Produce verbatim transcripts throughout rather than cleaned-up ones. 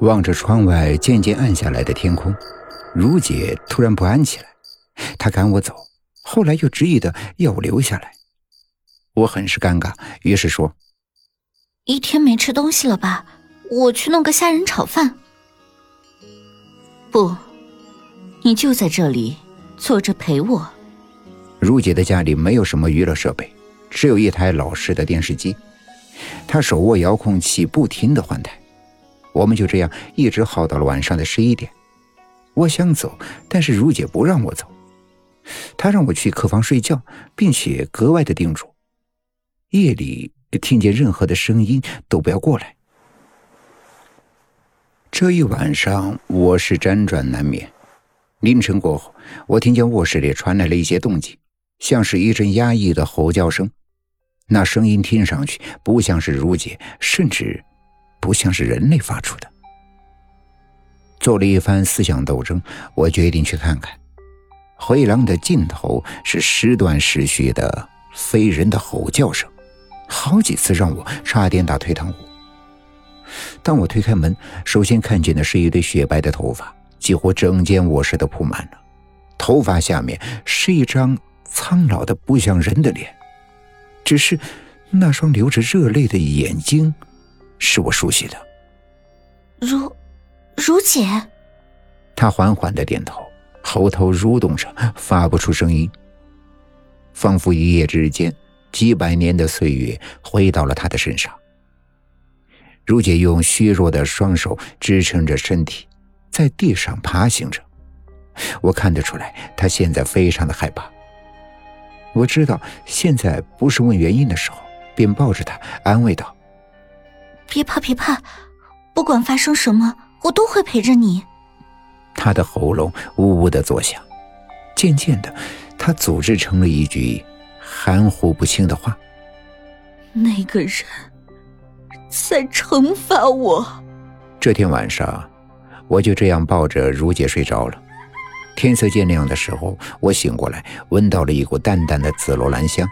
望着窗外渐渐暗下来的天空，如姐突然不安起来。她赶我走，后来又执意的要我留下来。我很是尴尬，于是说：“一天没吃东西了吧？我去弄个虾仁炒饭。”“不，你就在这里坐着陪我。”如姐的家里没有什么娱乐设备，只有一台老式的电视机，她手握遥控器不停地换台。我们就这样一直耗到了晚上的十一点。我想走，但是如姐不让我走，她让我去客房睡觉，并且格外的叮嘱，夜里听见任何的声音都不要过来。这一晚上我是辗转难眠。凌晨过后，我听见卧室里传来了一些动静，像是一阵压抑的吼叫声。那声音听上去不像是如姐，甚至不像是人类发出的。做了一番思想斗争，我决定去看看。回廊的尽头是时断时续的非人的吼叫声，好几次让我差点打退堂鼓。当我推开门，首先看见的是一堆雪白的头发，几乎整间卧室都铺满了。头发下面是一张苍老的不像人的脸，只是那双流着热泪的眼睛是我熟悉的。如如姐。她缓缓地点头，喉头蠕动着，发不出声音。仿佛一夜之间，几百年的岁月回到了她的身上。如姐用虚弱的双手支撑着身体，在地上爬行着。我看得出来，她现在非常的害怕。我知道现在不是问原因的时候，便抱着她安慰道：“别怕别怕，不管发生什么，我都会陪着你。”他的喉咙呜呜地作响，渐渐的，他组织成了一句含糊不清的话：“那个人在惩罚我。”这天晚上，我就这样抱着如姐睡着了。天色渐亮的时候，我醒过来，闻到了一股淡淡的紫罗兰香，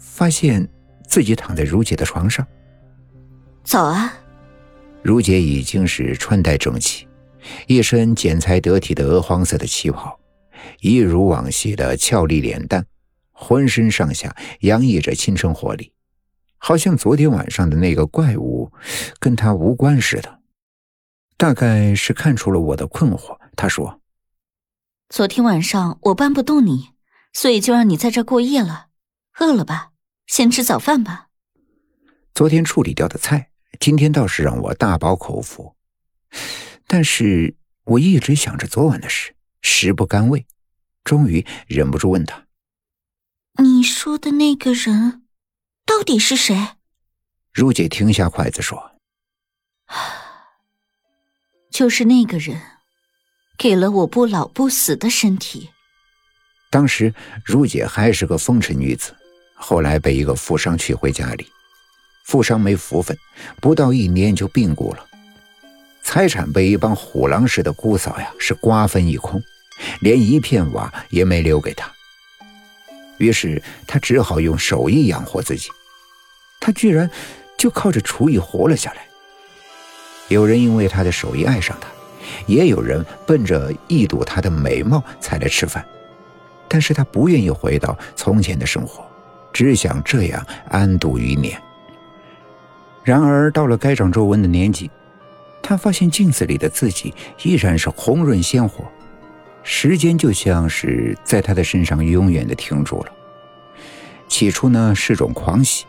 发现自己躺在如姐的床上。“早啊。”如姐已经是穿戴整齐，一身剪裁得体的鹅黄色的旗袍，一如往昔的俏丽脸蛋，浑身上下洋溢着青春活力，好像昨天晚上的那个怪物跟她无关似的。大概是看出了我的困惑，她说：“昨天晚上我搬不动你，所以就让你在这过夜了。饿了吧？先吃早饭吧。”昨天处理掉的菜，今天倒是让我大饱口福，但是我一直想着昨晚的事，食不甘味。终于忍不住问他：“你说的那个人到底是谁？”如姐停下筷子说：“就是那个人，给了我不老不死的身体。”当时如姐还是个风尘女子，后来被一个富商娶回家里。富商没福分，不到一年就病故了，财产被一帮虎狼似的姑嫂呀是瓜分一空，连一片瓦也没留给他。于是他只好用手艺养活自己，他居然就靠着厨艺活了下来。有人因为他的手艺爱上他，也有人奔着一睹他的美貌才来吃饭，但是他不愿意回到从前的生活，只想这样安度余年。然而到了该长皱纹的年纪，他发现镜子里的自己依然是红润鲜活，时间就像是在他的身上永远的停住了。起初呢是种狂喜，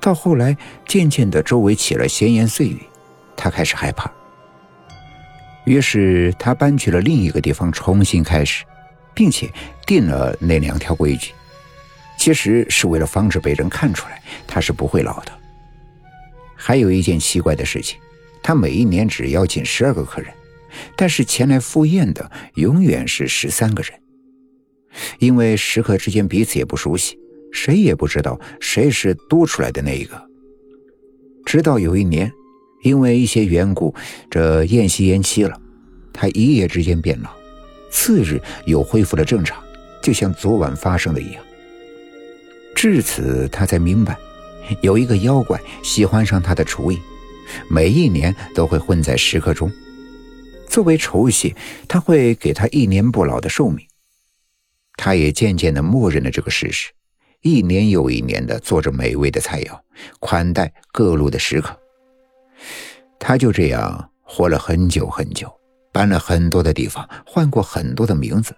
到后来渐渐的周围起了闲言碎语，他开始害怕。于是他搬去了另一个地方重新开始，并且定了那两条规矩，其实是为了防止被人看出来他是不会老的。还有一件奇怪的事情，他每一年只邀请十二个客人，但是前来赴宴的永远是十三个人。因为食客之间彼此也不熟悉，谁也不知道谁是多出来的那一个。直到有一年，因为一些缘故，这宴席延期了，他一夜之间变老，次日又恢复了正常，就像昨晚发生的一样。至此他才明白，有一个妖怪喜欢上他的厨艺，每一年都会混在食客中。作为酬谢，他会给他一年不老的寿命。他也渐渐地默认了这个事实，一年又一年地做着美味的菜肴，款待各路的食客。他就这样活了很久很久，搬了很多的地方，换过很多的名字，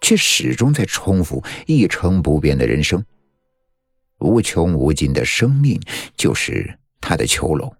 却始终在重复一成不变的人生。无穷无尽的生命就是他的囚笼。